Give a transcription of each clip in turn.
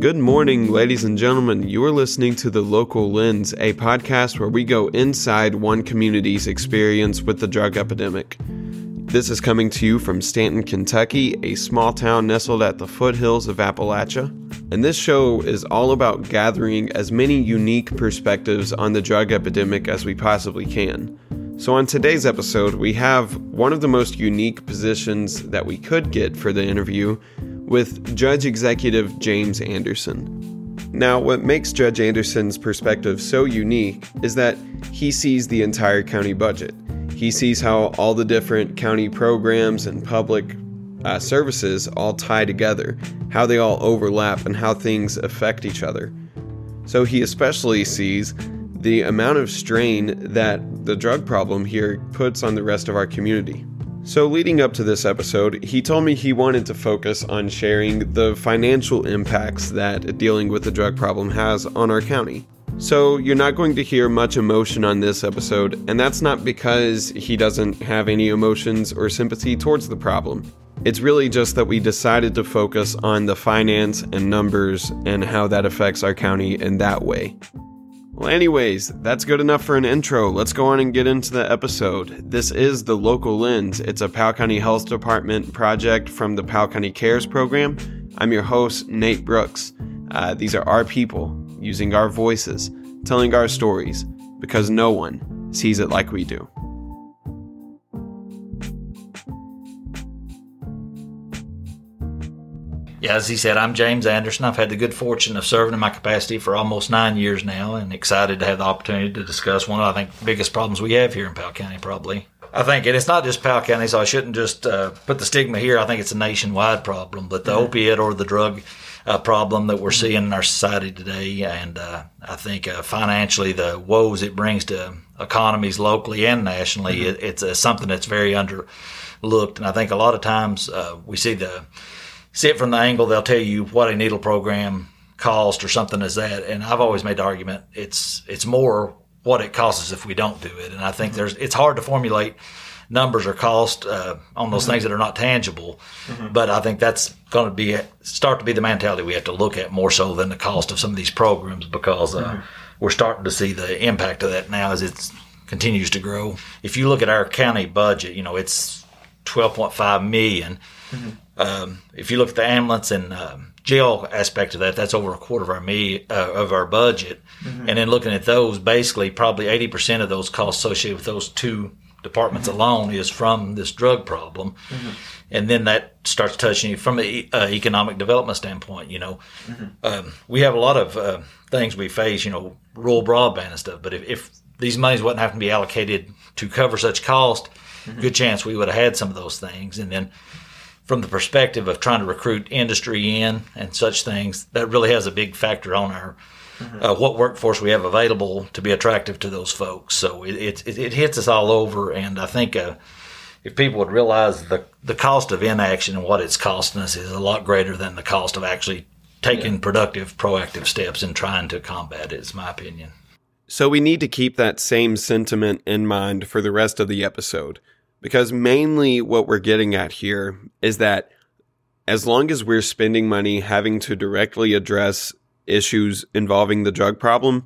Good morning, ladies and gentlemen. You're listening to The Local Lens, a podcast where we go inside one community's experience with the drug epidemic. This is coming to you from Stanton, Kentucky, a small town nestled at the foothills of Appalachia. And this show is all about gathering as many unique perspectives on the drug epidemic as we possibly can. So on today's episode, we have one of the most unique positions that we could get for the interview with Judge Executive James Anderson. Now, what makes Judge Anderson's perspective so unique is that he sees the entire county budget. He sees how all the different county programs and public services all tie together, how they all overlap, and how things affect each other. So he especially sees the amount of strain that the drug problem here puts on the rest of our community. So leading up to this episode, he told me he wanted to focus on sharing the financial impacts that dealing with the drug problem has on our county. So you're not going to hear much emotion on this episode, and that's not because he doesn't have any emotions or sympathy towards the problem. It's really just that we decided to focus on the finance and numbers and how that affects our county in that way. Well, anyways, that's good enough for an intro. Let's go on and get into the episode. This is The Local Lens. It's a Powell County Health Department project from the Powell County Cares Program. I'm your host, Nate Brooks. These are our people using our voices, telling our stories, because no one sees it like we do. Yeah, as he said, I'm James Anderson. I've had the good fortune of serving in my capacity for almost 9 years now, and excited to have the opportunity to discuss one of, I think, the biggest problems we have here in Powell County, probably. I think, and it's not just Powell County, so I shouldn't just put the stigma here. I think it's a nationwide problem, but the opiate or the drug problem that we're seeing in our society today, and I think financially the woes it brings to economies locally and nationally, it's something that's very underlooked. And I think a lot of times we see it from the angle, they'll tell you what a needle program cost or something as that. And I've always made the argument it's more what it costs us if we don't do it. And I think it's hard to formulate numbers or cost on those things that are not tangible. But I think that's going to start to be the mentality we have to look at more so than the cost of some of these programs, because we're starting to see the impact of that now as it continues to grow. If you look at our county budget, it's $12.5 million. If you look at the ambulance and jail aspect of that, that's over a quarter of our budget. And then looking at those, basically probably 80% of those costs associated with those two departments alone is from this drug problem. And then that starts touching you from an economic development standpoint. We have a lot of things we face, rural broadband and stuff. But if these monies wouldn't have to be allocated to cover such cost, good chance we would have had some of those things. And then from the perspective of trying to recruit industry in and such things, that really has a big factor on our what workforce we have available to be attractive to those folks. So it hits us all over, and I think if people would realize the cost of inaction and what it's costing us is a lot greater than the cost of actually taking productive, proactive steps in trying to combat it, is my opinion. So we need to keep that same sentiment in mind for the rest of the episode. Because mainly what we're getting at here is that as long as we're spending money having to directly address issues involving the drug problem,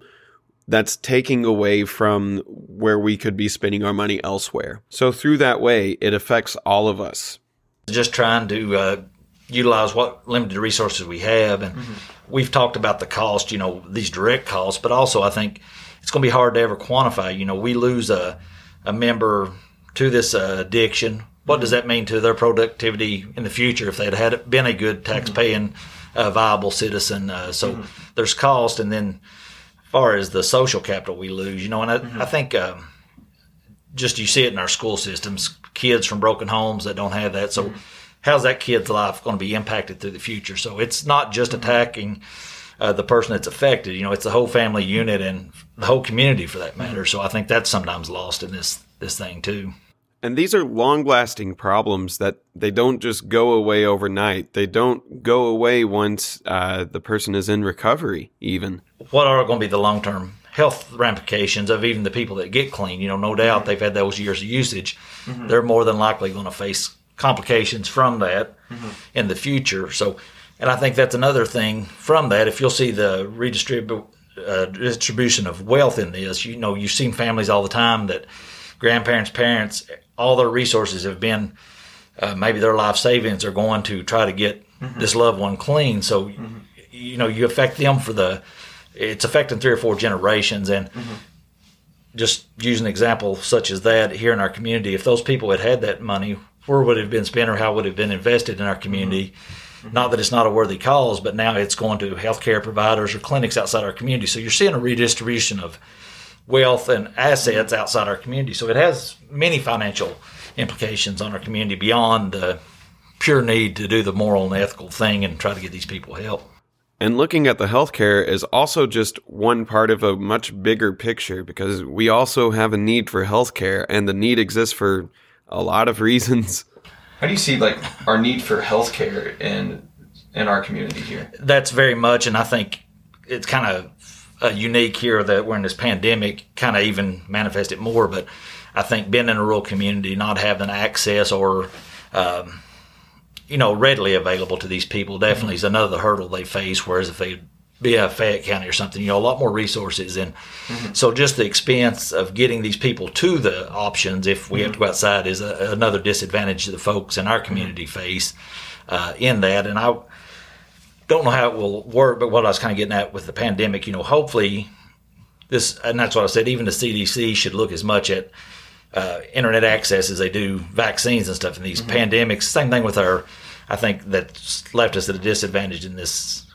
that's taking away from where we could be spending our money elsewhere. So through that way, it affects all of us. Just trying to utilize what limited resources we have. And we've talked about the cost, these direct costs, but also I think it's going to be hard to ever quantify. We lose a member to this addiction, what does that mean to their productivity in the future if they'd had been a good tax-paying, viable citizen? So there's cost, and then as far as the social capital we lose, and I think just you see it in our school systems, kids from broken homes that don't have that. So how's that kid's life going to be impacted through the future? So it's not just attacking the person that's affected. It's the whole family unit and the whole community for that matter. So I think that's sometimes lost in this thing too. And these are long-lasting problems that they don't just go away overnight. They don't go away once the person is in recovery even. What are going to be the long-term health ramifications of even the people that get clean? No doubt they've had those years of usage. They're more than likely going to face complications from that in the future. So And I think that's another thing from that. If you'll see the distribution of wealth in this, you know, you've seen families all the time that grandparents, parents, all their resources have been, maybe their life savings are going to try to get this loved one clean. So, you know, you affect them it's affecting 3 or 4 generations. And just using an example such as that here in our community, if those people had had that money, where would it have been spent or how would it have been invested in our community? Not that it's not a worthy cause, but now it's going to healthcare providers or clinics outside our community. So you're seeing a redistribution of wealth and assets outside our community. So it has many financial implications on our community beyond the pure need to do the moral and ethical thing and try to get these people help. And looking at the healthcare is also just one part of a much bigger picture, because we also have a need for healthcare, and the need exists for a lot of reasons. How do you see like our need for healthcare in our community here? That's very much, and I think it's kind of unique here that we're in this pandemic, kind of even manifest it more. But I think being in a rural community, not having access or readily available to these people definitely is another hurdle they face, whereas if they be a Fayette County or something, you know, a lot more resources. And so just the expense of getting these people to the options, if we have to go outside, is another disadvantage that folks in our community face in that. And I don't know how it will work, but what I was kind of getting at with the pandemic, you know, hopefully this, and that's what I said, even the CDC should look as much at internet access as they do vaccines and stuff in these pandemics. Same thing with our, I think that's left us at a disadvantage in this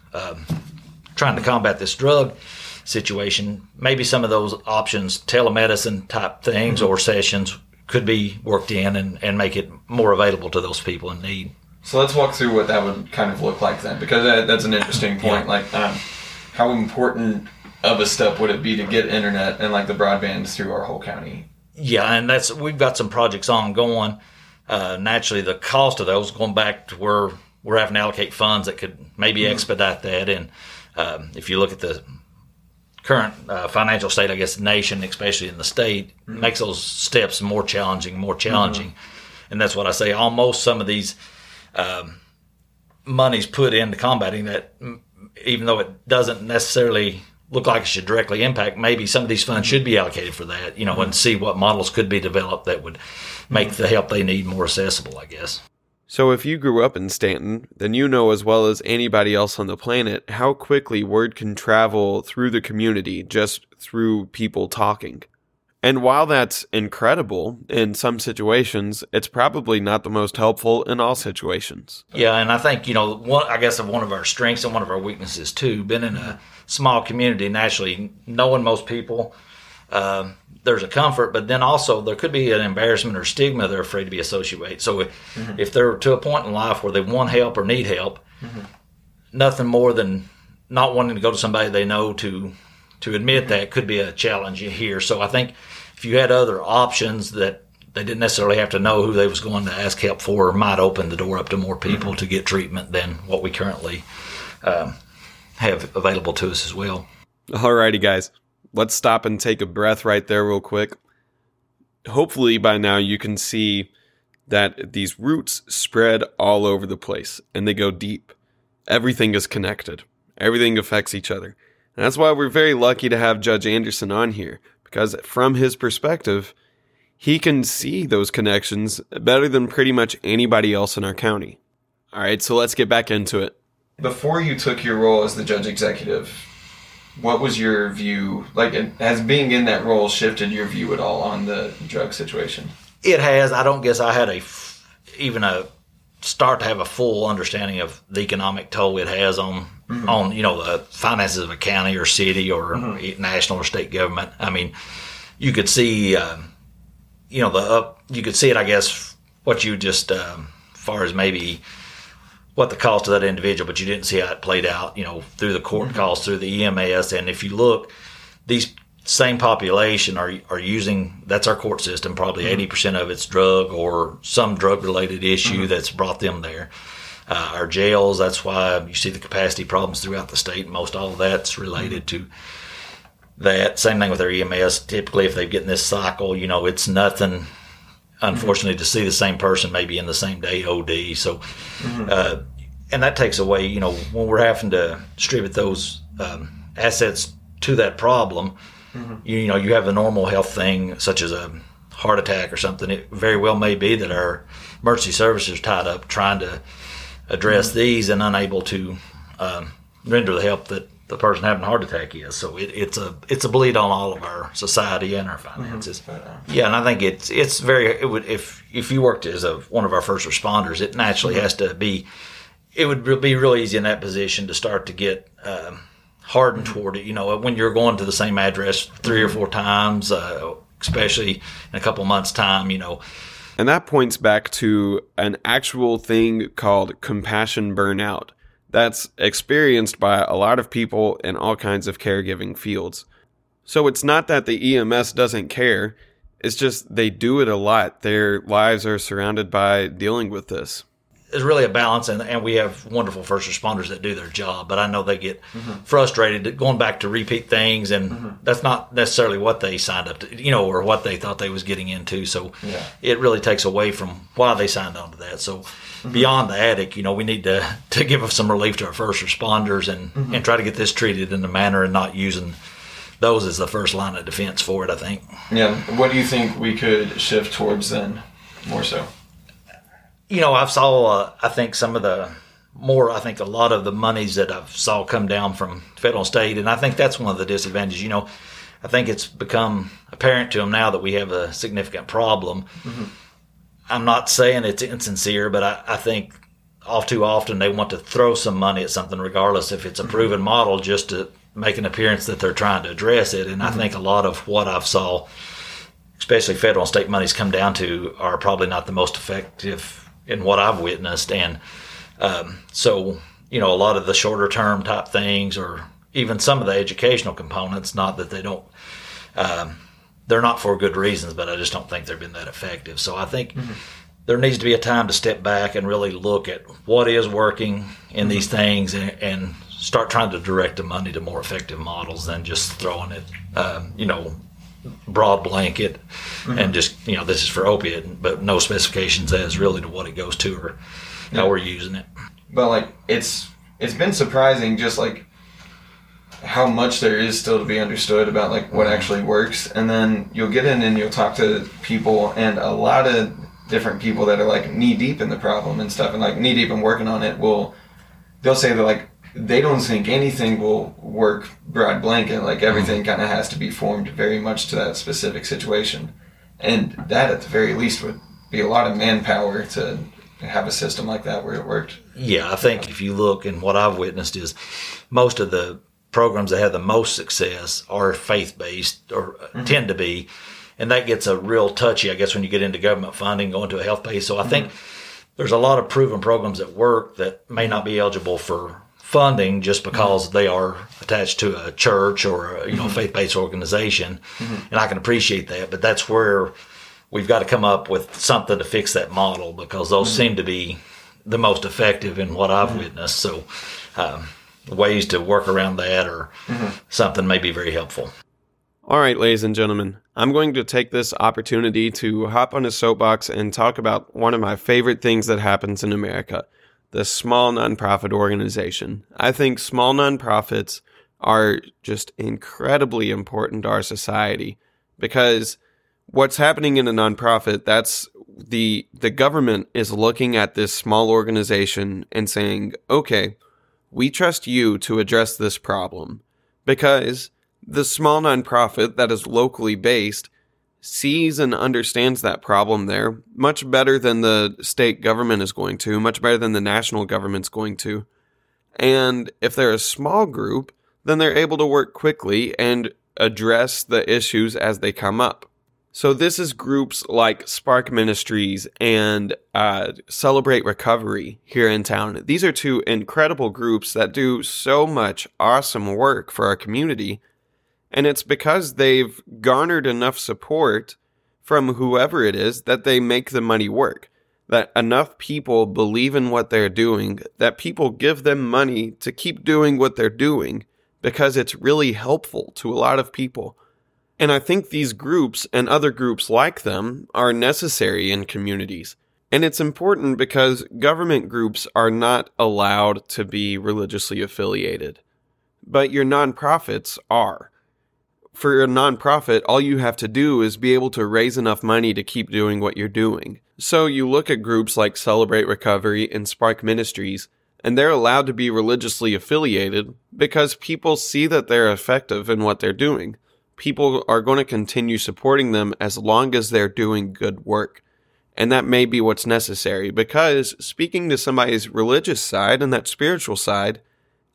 trying to combat this drug situation. Maybe some of those options, telemedicine type things or sessions, could be worked in and make it more available to those people in need. So let's walk through what that would kind of look like then, because that's an interesting point. Like how important of a step would it be to get internet and like the broadband through our whole county? Yeah, and that's, we've got some projects ongoing. Naturally, the cost of those, going back to where we're having to allocate funds that could maybe expedite that. And if you look at the current financial state, I guess, nation, especially in the state, makes those steps more challenging. And that's what I say. Almost some of these monies put into combating that, even though it doesn't necessarily look like it should directly impact, maybe some of these funds should be allocated for that, you know, and see what models could be developed that would make the help they need more accessible, I guess. So if you grew up in Stanton, then you know as well as anybody else on the planet how quickly word can travel through the community just through people talking. And while that's incredible in some situations, it's probably not the most helpful in all situations. Yeah, and I think, you know, one of our strengths and one of our weaknesses too, been in a small community, naturally knowing most people, there's a comfort, but then also there could be an embarrassment or stigma they're afraid to be associated. So if they're to a point in life where they want help or need help, nothing more than not wanting to go to somebody they know to admit that could be a challenge here. So I think if you had other options that they didn't necessarily have to know who they was going to ask help for, might open the door up to more people to get treatment than what we currently have available to us as well. Alrighty, guys. Let's stop and take a breath right there real quick. Hopefully by now you can see that these roots spread all over the place and they go deep. Everything is connected. Everything affects each other. And that's why we're very lucky to have Judge Anderson on here, because from his perspective, he can see those connections better than pretty much anybody else in our county. All right, so let's get back into it. Before you took your role as the judge executive, what was your view? Like, has being in that role shifted your view at all on the drug situation? It has. I don't guess I had start to have a full understanding of the economic toll it has on the finances of a county or city or national or state government. I mean, you could see, you could see it, I guess, what you just, far as maybe what the cost of that individual, but you didn't see how it played out, you know, through the court costs, through the EMS. And if you look, these same population are using, that's our court system, probably 80% of it's drug or some drug-related issue that's brought them there. Our jails, that's why you see the capacity problems throughout the state. Most all of that's related to that. Same thing with their EMS. Typically, if they get in this cycle, you know, it's nothing, unfortunately, to see the same person maybe in the same day OD. So And that takes away, you know, when we're having to distribute those assets to that problem, mm-hmm. you know, you have a normal health thing such as a heart attack or something. It very well may be that our emergency services are tied up trying to address mm-hmm. these and unable to render the help that the person having a heart attack is. So it's a bleed on all of our society and our finances. Mm-hmm. Yeah, and I think it would if you worked as one of our first responders, it naturally mm-hmm. has to be. It would be real easy in that position to start to get hardened mm-hmm. toward it. You know, when you're going to the same address three mm-hmm. or four times, especially in a couple months' time, you know. And that points back to an actual thing called compassion burnout. That's experienced by a lot of people in all kinds of caregiving fields. So it's not that the EMS doesn't care. It's just they do it a lot. Their lives are surrounded by dealing with this. It's really a balance, and we have wonderful first responders that do their job, but I know they get mm-hmm. frustrated going back to repeat things, and mm-hmm. that's not necessarily what they signed up to, you know, or what they thought they was getting into. So it really takes away from why they signed on to that. So mm-hmm. beyond the attic, you know, we need to give some relief to our first responders mm-hmm. and try to get this treated in a manner and not using those as the first line of defense for it, I think. Yeah. What do you think we could shift towards then more so? You know, I think a lot of the monies that I've saw come down from federal and state, and I think that's one of the disadvantages. You know, I think it's become apparent to them now that we have a significant problem. Mm-hmm. I'm not saying it's insincere, but I think too often they want to throw some money at something, regardless if it's a proven mm-hmm. model, just to make an appearance that they're trying to address it. And mm-hmm. I think a lot of what I've saw, especially federal and state monies come down to, are probably not the most effective in what I've witnessed. And so, you know, a lot of the shorter term type things, or even some of the educational components, not that they don't, they're not for good reasons, but I just don't think they've been that effective. So I think mm-hmm. there needs to be a time to step back and really look at what is working in mm-hmm. these things and start trying to direct the money to more effective models than just throwing it, you know, broad blanket mm-hmm. and just, you know, this is for opiate, but no specifications as really to what it goes to or how we're using it. But like it's been surprising just like how much there is still to be understood about like what actually works. And then you'll get in and you'll talk to people, and a lot of different people that are like knee deep in the problem and stuff, and like knee deep in working on it, they'll say that like they don't think anything will work broad blanket. Like everything kind of has to be formed very much to that specific situation. And that at the very least would be a lot of manpower to have a system like that where it worked. Yeah, I think if you look, and what I've witnessed is most of the programs that have the most success are faith-based or mm-hmm. tend to be. And that gets a real touchy, I guess, when you get into government funding, going to a health base. So I mm-hmm. think there's a lot of proven programs that work that may not be eligible for funding just because they are attached to a church or a, you know, mm-hmm. faith-based organization, mm-hmm. and I can appreciate that, but that's where we've got to come up with something to fix that model, because those mm-hmm. seem to be the most effective in what I've mm-hmm. witnessed. So ways to work around that or mm-hmm. something may be very helpful. All right, ladies and gentlemen, I'm going to take this opportunity to hop on a soapbox and talk about one of my favorite things that happens in America: the small nonprofit organization. I think small nonprofits are just incredibly important to our society, because what's happening in a nonprofit, that's the government is looking at this small organization and saying, okay, we trust you to address this problem, because the small nonprofit that is locally based sees and understands that problem there much better than the state government is going to, much better than the national government's going to. And if they're a small group, then they're able to work quickly and address the issues as they come up. So this is groups like Spark Ministries and Celebrate Recovery here in town. These are two incredible groups that do so much awesome work for our community. And it's because they've garnered enough support from whoever it is that they make the money work, that enough people believe in what they're doing, that people give them money to keep doing what they're doing because it's really helpful to a lot of people. And I think these groups and other groups like them are necessary in communities. And it's important because government groups are not allowed to be religiously affiliated, but your nonprofits are. For your nonprofit, all you have to do is be able to raise enough money to keep doing what you're doing. So you look at groups like Celebrate Recovery and Spark Ministries, and they're allowed to be religiously affiliated because people see that they're effective in what they're doing. People are going to continue supporting them as long as they're doing good work. And that may be what's necessary, because speaking to somebody's religious side and that spiritual side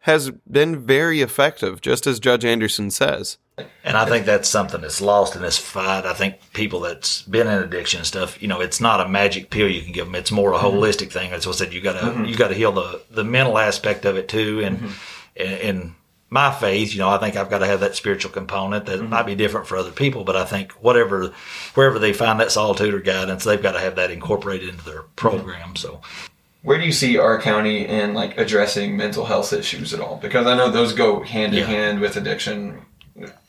has been very effective, just as Judge Anderson says. And I think that's something that's lost in this fight. I think people that's been in addiction and stuff, it's not a magic pill you can give them. It's more a holistic thing. That's what I said. You got to heal the mental aspect of it too. And in my faith, I think I've got to have that spiritual component that might be different for other people. But I think wherever they find that solitude or guidance, they've got to have that incorporated into their program. So. Where do you see our county in addressing mental health issues at all? Because I know those go hand in hand with addiction.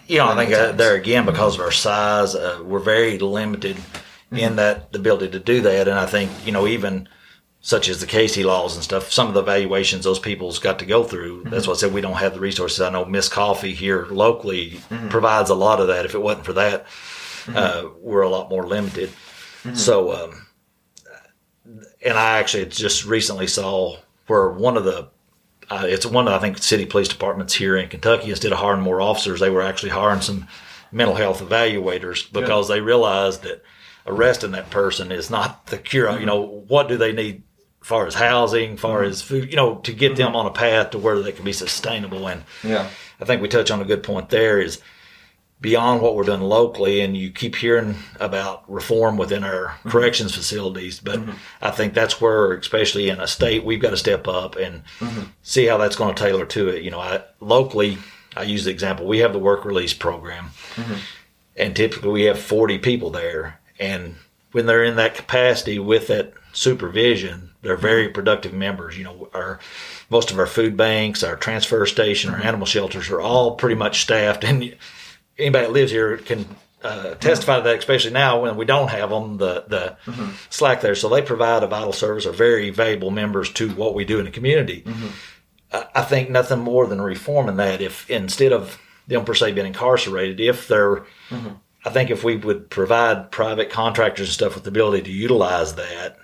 I think there again, because of our size, we're very limited in that the ability to do that. And I think, even such as the Casey laws and stuff, some of the evaluations those people's got to go through. That's why I said we don't have the resources. I know Miss Coffee here locally provides a lot of that. If it wasn't for that, we're a lot more limited. So, and I actually just recently saw where I think city police departments here in Kentucky, instead of hiring more officers, they were actually hiring some mental health evaluators because they realized that arresting that person is not the cure. What do they need as far as housing, as far as food, to get them on a path to where they can be sustainable. And I think we touch on a good point there is beyond what we're doing locally, and you keep hearing about reform within our corrections facilities, but I think that's where, especially in a state, we've got to step up and see how that's going to tailor to it. Locally, I use the example, we have the work release program, and typically we have 40 people there, and when they're in that capacity with that supervision, they're very productive members. Most of our food banks, our transfer station, our animal shelters are all pretty much staffed, and anybody that lives here can testify to that, especially now when we don't have them, the slack there. So they provide a vital service, are very valuable members to what we do in the community. I think nothing more than reforming that. If instead of them per se being incarcerated, if they're, I think if we would provide private contractors and stuff with the ability to utilize that,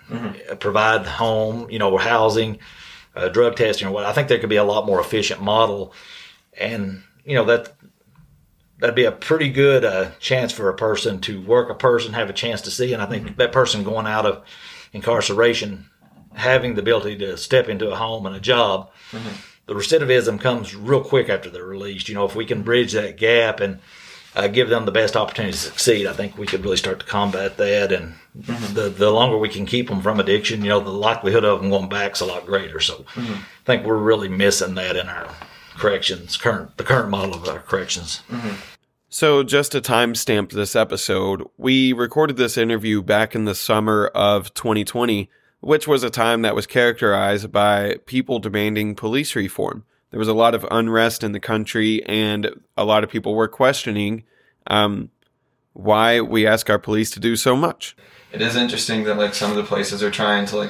provide home, housing, drug testing or what, I think there could be a lot more efficient model. And, that'd be a pretty good chance for a person to work a person, have a chance to see. And I think that person going out of incarceration, having the ability to step into a home and a job, the recidivism comes real quick after they're released. If we can bridge that gap and give them the best opportunity to succeed, I think we could really start to combat that. And the longer we can keep them from addiction, the likelihood of them going back is a lot greater. So I think we're really missing that in our corrections, the current model of our corrections. So just to timestamp this episode, we recorded this interview back in the summer of 2020, which was a time that was characterized by people demanding police reform. There was a lot of unrest in the country, and a lot of people were questioning why we ask our police to do so much. It is interesting that some of the places are trying to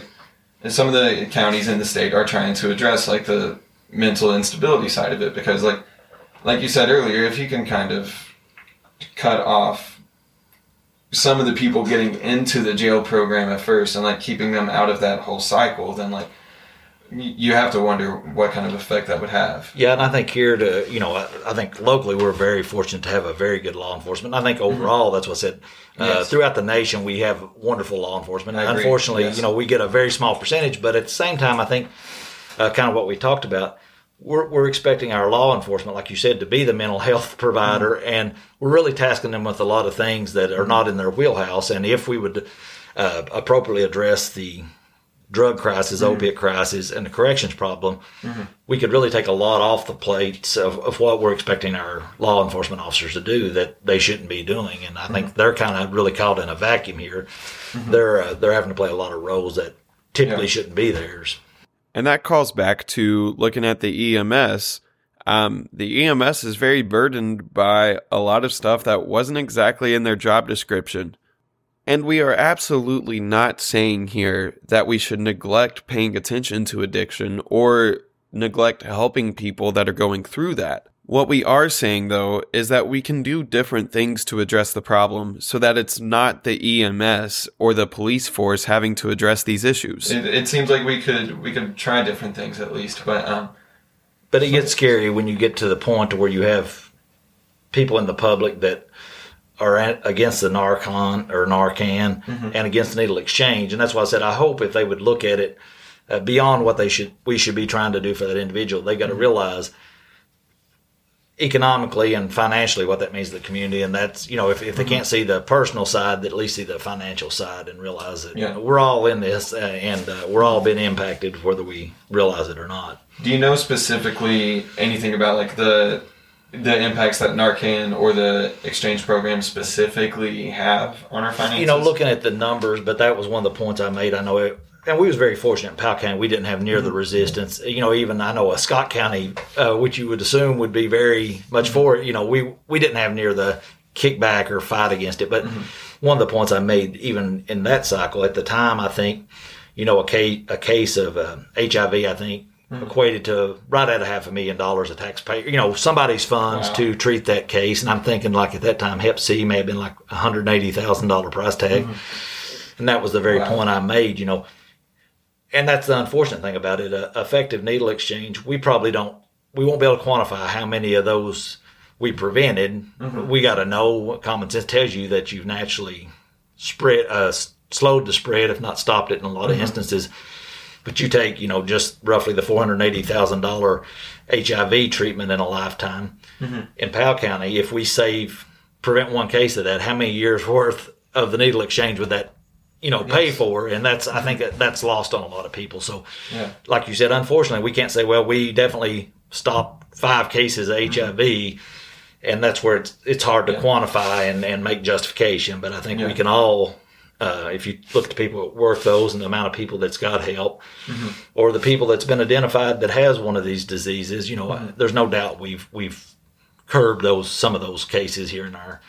some of the counties in the state are trying to address the mental instability side of it, because like you said earlier, if you can kind of cut off some of the people getting into the jail program at first and keeping them out of that whole cycle, then you have to wonder what kind of effect that would have. Yeah, and I think here I think locally we're very fortunate to have a very good law enforcement. I think overall, that's what I said. Throughout the nation, we have wonderful law enforcement. Unfortunately, we get a very small percentage, but at the same time, I think kind of what we talked about, we're expecting our law enforcement, like you said, to be the mental health provider, and we're really tasking them with a lot of things that are not in their wheelhouse. And if we would appropriately address the drug crisis, opiate crisis, and the corrections problem, we could really take a lot off the plates of what we're expecting our law enforcement officers to do that they shouldn't be doing. And I think they're kind of really caught in a vacuum here. They're having to play a lot of roles that typically shouldn't be theirs. And that calls back to looking at the EMS. The EMS is very burdened by a lot of stuff that wasn't exactly in their job description. And we are absolutely not saying here that we should neglect paying attention to addiction or neglect helping people that are going through that. What we are saying, though, is that we can do different things to address the problem so that it's not the EMS or the police force having to address these issues. It seems like we could try different things at least, but it gets scary when you get to the point where you have people in the public that are against the Narcan mm-hmm. and against the needle exchange. And that's why I said I hope if they would look at it beyond what we should be trying to do for that individual, they've got to realize economically and financially what that means to the community. And that's, if they can't see the personal side, at least see the financial side and realize that we're all in this and we're all being impacted whether we realize it or not. Do you know specifically anything about the impacts that Narcan or the exchange program specifically have on our finances? Looking at the numbers, but that was one of the points I made. I know it, and we was very fortunate in Powell County. We didn't have near the resistance. Even I know a Scott County, which you would assume would be very much for it. We didn't have near the kickback or fight against it. But one of the points I made, even in that cycle at the time, I think, a case of HIV, I think, equated to right at $500,000 of taxpayer, somebody's funds to treat that case. And I'm thinking at that time, Hep C may have been $180,000 price tag. And that was the very point I made, and that's the unfortunate thing about it. Effective needle exchange, we won't be able to quantify how many of those we prevented. We got to know what common sense tells you that you've naturally slowed the spread, if not stopped it in a lot of instances. But you take, just roughly the $480,000 HIV treatment in a lifetime in Powell County. If we prevent one case of that, how many years worth of the needle exchange would that, pay for? And that's, I think that's lost on a lot of people. So, like you said, unfortunately, we can't say, well, we definitely stopped 5 cases of HIV. And that's where it's hard to quantify and make justification. But I think we can all... if you look at the people that work those and the amount of people that's got help or the people that's been identified that has one of these diseases, there's no doubt we've curbed some of those cases here in our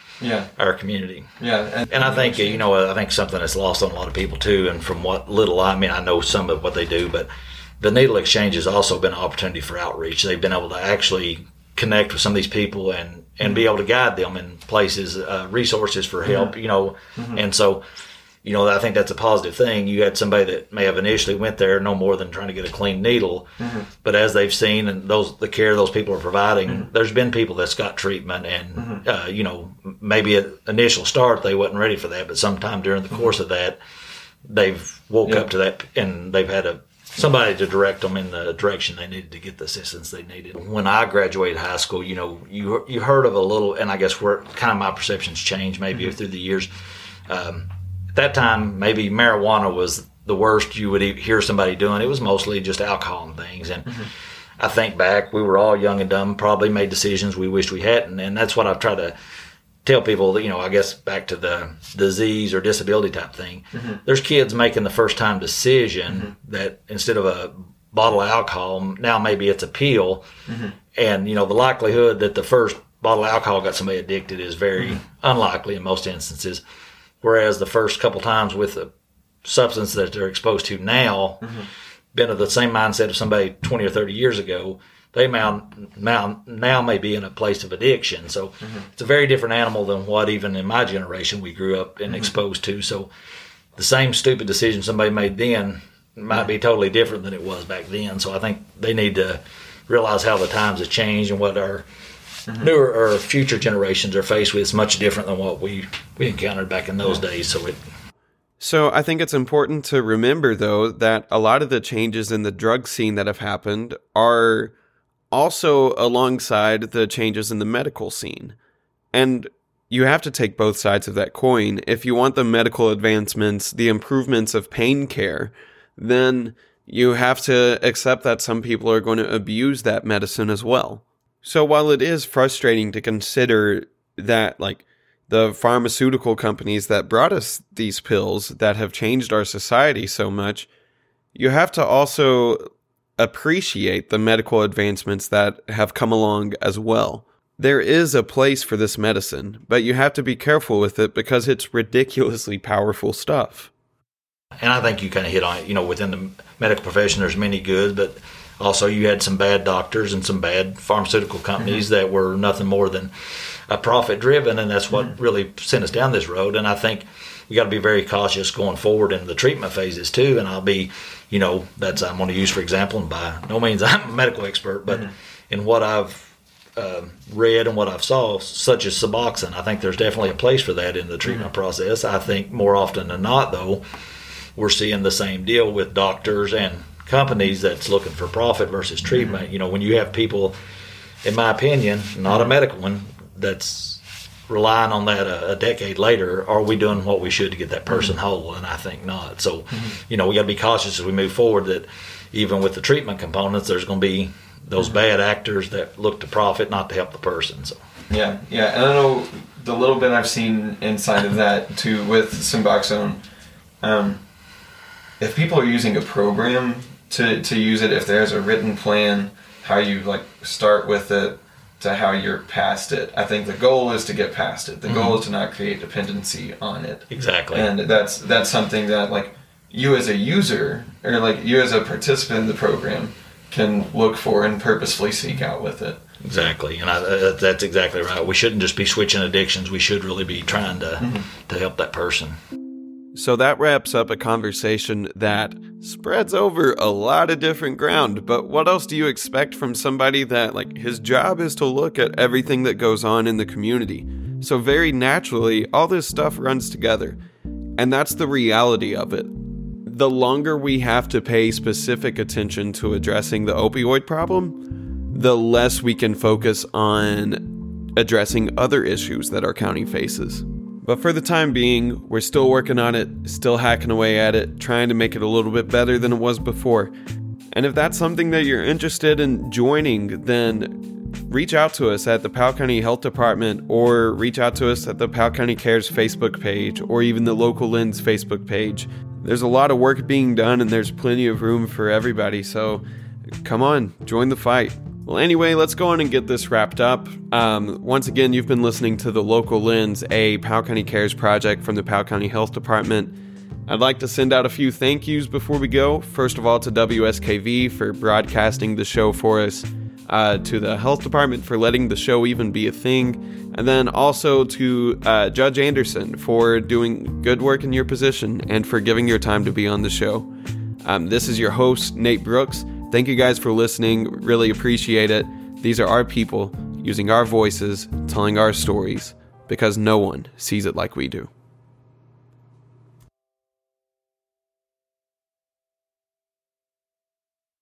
community. Yeah. And I think, I think something that's lost on a lot of people too. And from what little, I know some of what they do, but the needle exchange has also been an opportunity for outreach. They've been able to actually connect with some of these people and be able to guide them in places, resources for help, and so, I think that's a positive thing. You had somebody that may have initially went there no more than trying to get a clean needle, but as they've seen and the care those people are providing, there's been people that's got treatment and, maybe at initial start they wasn't ready for that, but sometime during the course of that, they've woke up to that and they've had somebody to direct them in the direction they needed to get the assistance they needed. When I graduated high school, you heard of a little, and I guess where kind of my perceptions changed maybe through the years, at that time, maybe marijuana was the worst you would hear somebody doing. It was mostly just alcohol and things. And I think back, we were all young and dumb, probably made decisions we wished we hadn't. And that's what I've tried to tell people, that, I guess back to the disease or disability type thing. There's kids making the first-time decision that instead of a bottle of alcohol, now maybe it's a pill. And, the likelihood that the first bottle of alcohol got somebody addicted is very unlikely in most instances. Whereas the first couple times with the substance that they're exposed to now, been of the same mindset of somebody 20 or 30 years ago, they now may be in a place of addiction. So it's a very different animal than what even in my generation we grew up and exposed to. So the same stupid decision somebody made then might be totally different than it was back then. So I think they need to realize how the times have changed and what our newer or future generations are faced with is much different than what we encountered back in those days. So I think it's important to remember, though, that a lot of the changes in the drug scene that have happened are also alongside the changes in the medical scene. And you have to take both sides of that coin. If you want the medical advancements, the improvements of pain care, then you have to accept that some people are going to abuse that medicine as well. So while it is frustrating to consider that, the pharmaceutical companies that brought us these pills that have changed our society so much, you have to also appreciate the medical advancements that have come along as well. There is a place for this medicine, but you have to be careful with it because it's ridiculously powerful stuff. And I think you kind of hit on it, within the medical profession, there's many good, but also you had some bad doctors and some bad pharmaceutical companies mm-hmm. that were nothing more than a profit driven. And that's what mm-hmm. really sent us down this road. And I think we got to be very cautious going forward in the treatment phases too. And I'll be, I'm going to use for example, and by no means I'm a medical expert, but mm-hmm. in what I've read and what I've saw, such as Suboxone, I think there's definitely a place for that in the treatment mm-hmm. process. I think more often than not though, we're seeing the same deal with doctors and companies that's looking for profit versus treatment. Mm-hmm. When you have people, in my opinion, not a medical one, that's relying on that a decade later, are we doing what we should to get that person mm-hmm. whole? And I think not. So, mm-hmm. We got to be cautious as we move forward that even with the treatment components, there's going to be those mm-hmm. bad actors that look to profit, not to help the person. So, yeah. And I know the little bit I've seen inside of that too with Suboxone. If people are using a program to use it, if there's a written plan, how you start with it to how you're past it. I think the goal is to get past it. The mm-hmm. goal is to not create dependency on it. Exactly. And that's something that you as a user or you as a participant in the program can look for and purposefully seek out with it. Exactly. And that's exactly right. We shouldn't just be switching addictions. We should really be trying to help that person. So that wraps up a conversation that spreads over a lot of different ground, but what else do you expect from somebody that, his job is to look at everything that goes on in the community? So very naturally, all this stuff runs together, and that's the reality of it. The longer we have to pay specific attention to addressing the opioid problem, the less we can focus on addressing other issues that our county faces. But for the time being, we're still working on it, still hacking away at it, trying to make it a little bit better than it was before. And if that's something that you're interested in joining, then reach out to us at the Powell County Health Department or reach out to us at the Powell County Cares Facebook page or even the Local Lens Facebook page. There's a lot of work being done and there's plenty of room for everybody. So come on, join the fight. Well, anyway, let's go on and get this wrapped up. Once again, you've been listening to The Local Lens, a Powell County Cares project from the Powell County Health Department. I'd like to send out a few thank yous before we go. First of all, to WSKV for broadcasting the show for us, to the health department for letting the show even be a thing, and then also to Judge Anderson for doing good work in your position and for giving your time to be on the show. This is your host, Nate Brooks. Thank you guys for listening. Really appreciate it. These are our people using our voices, telling our stories, because no one sees it like we do.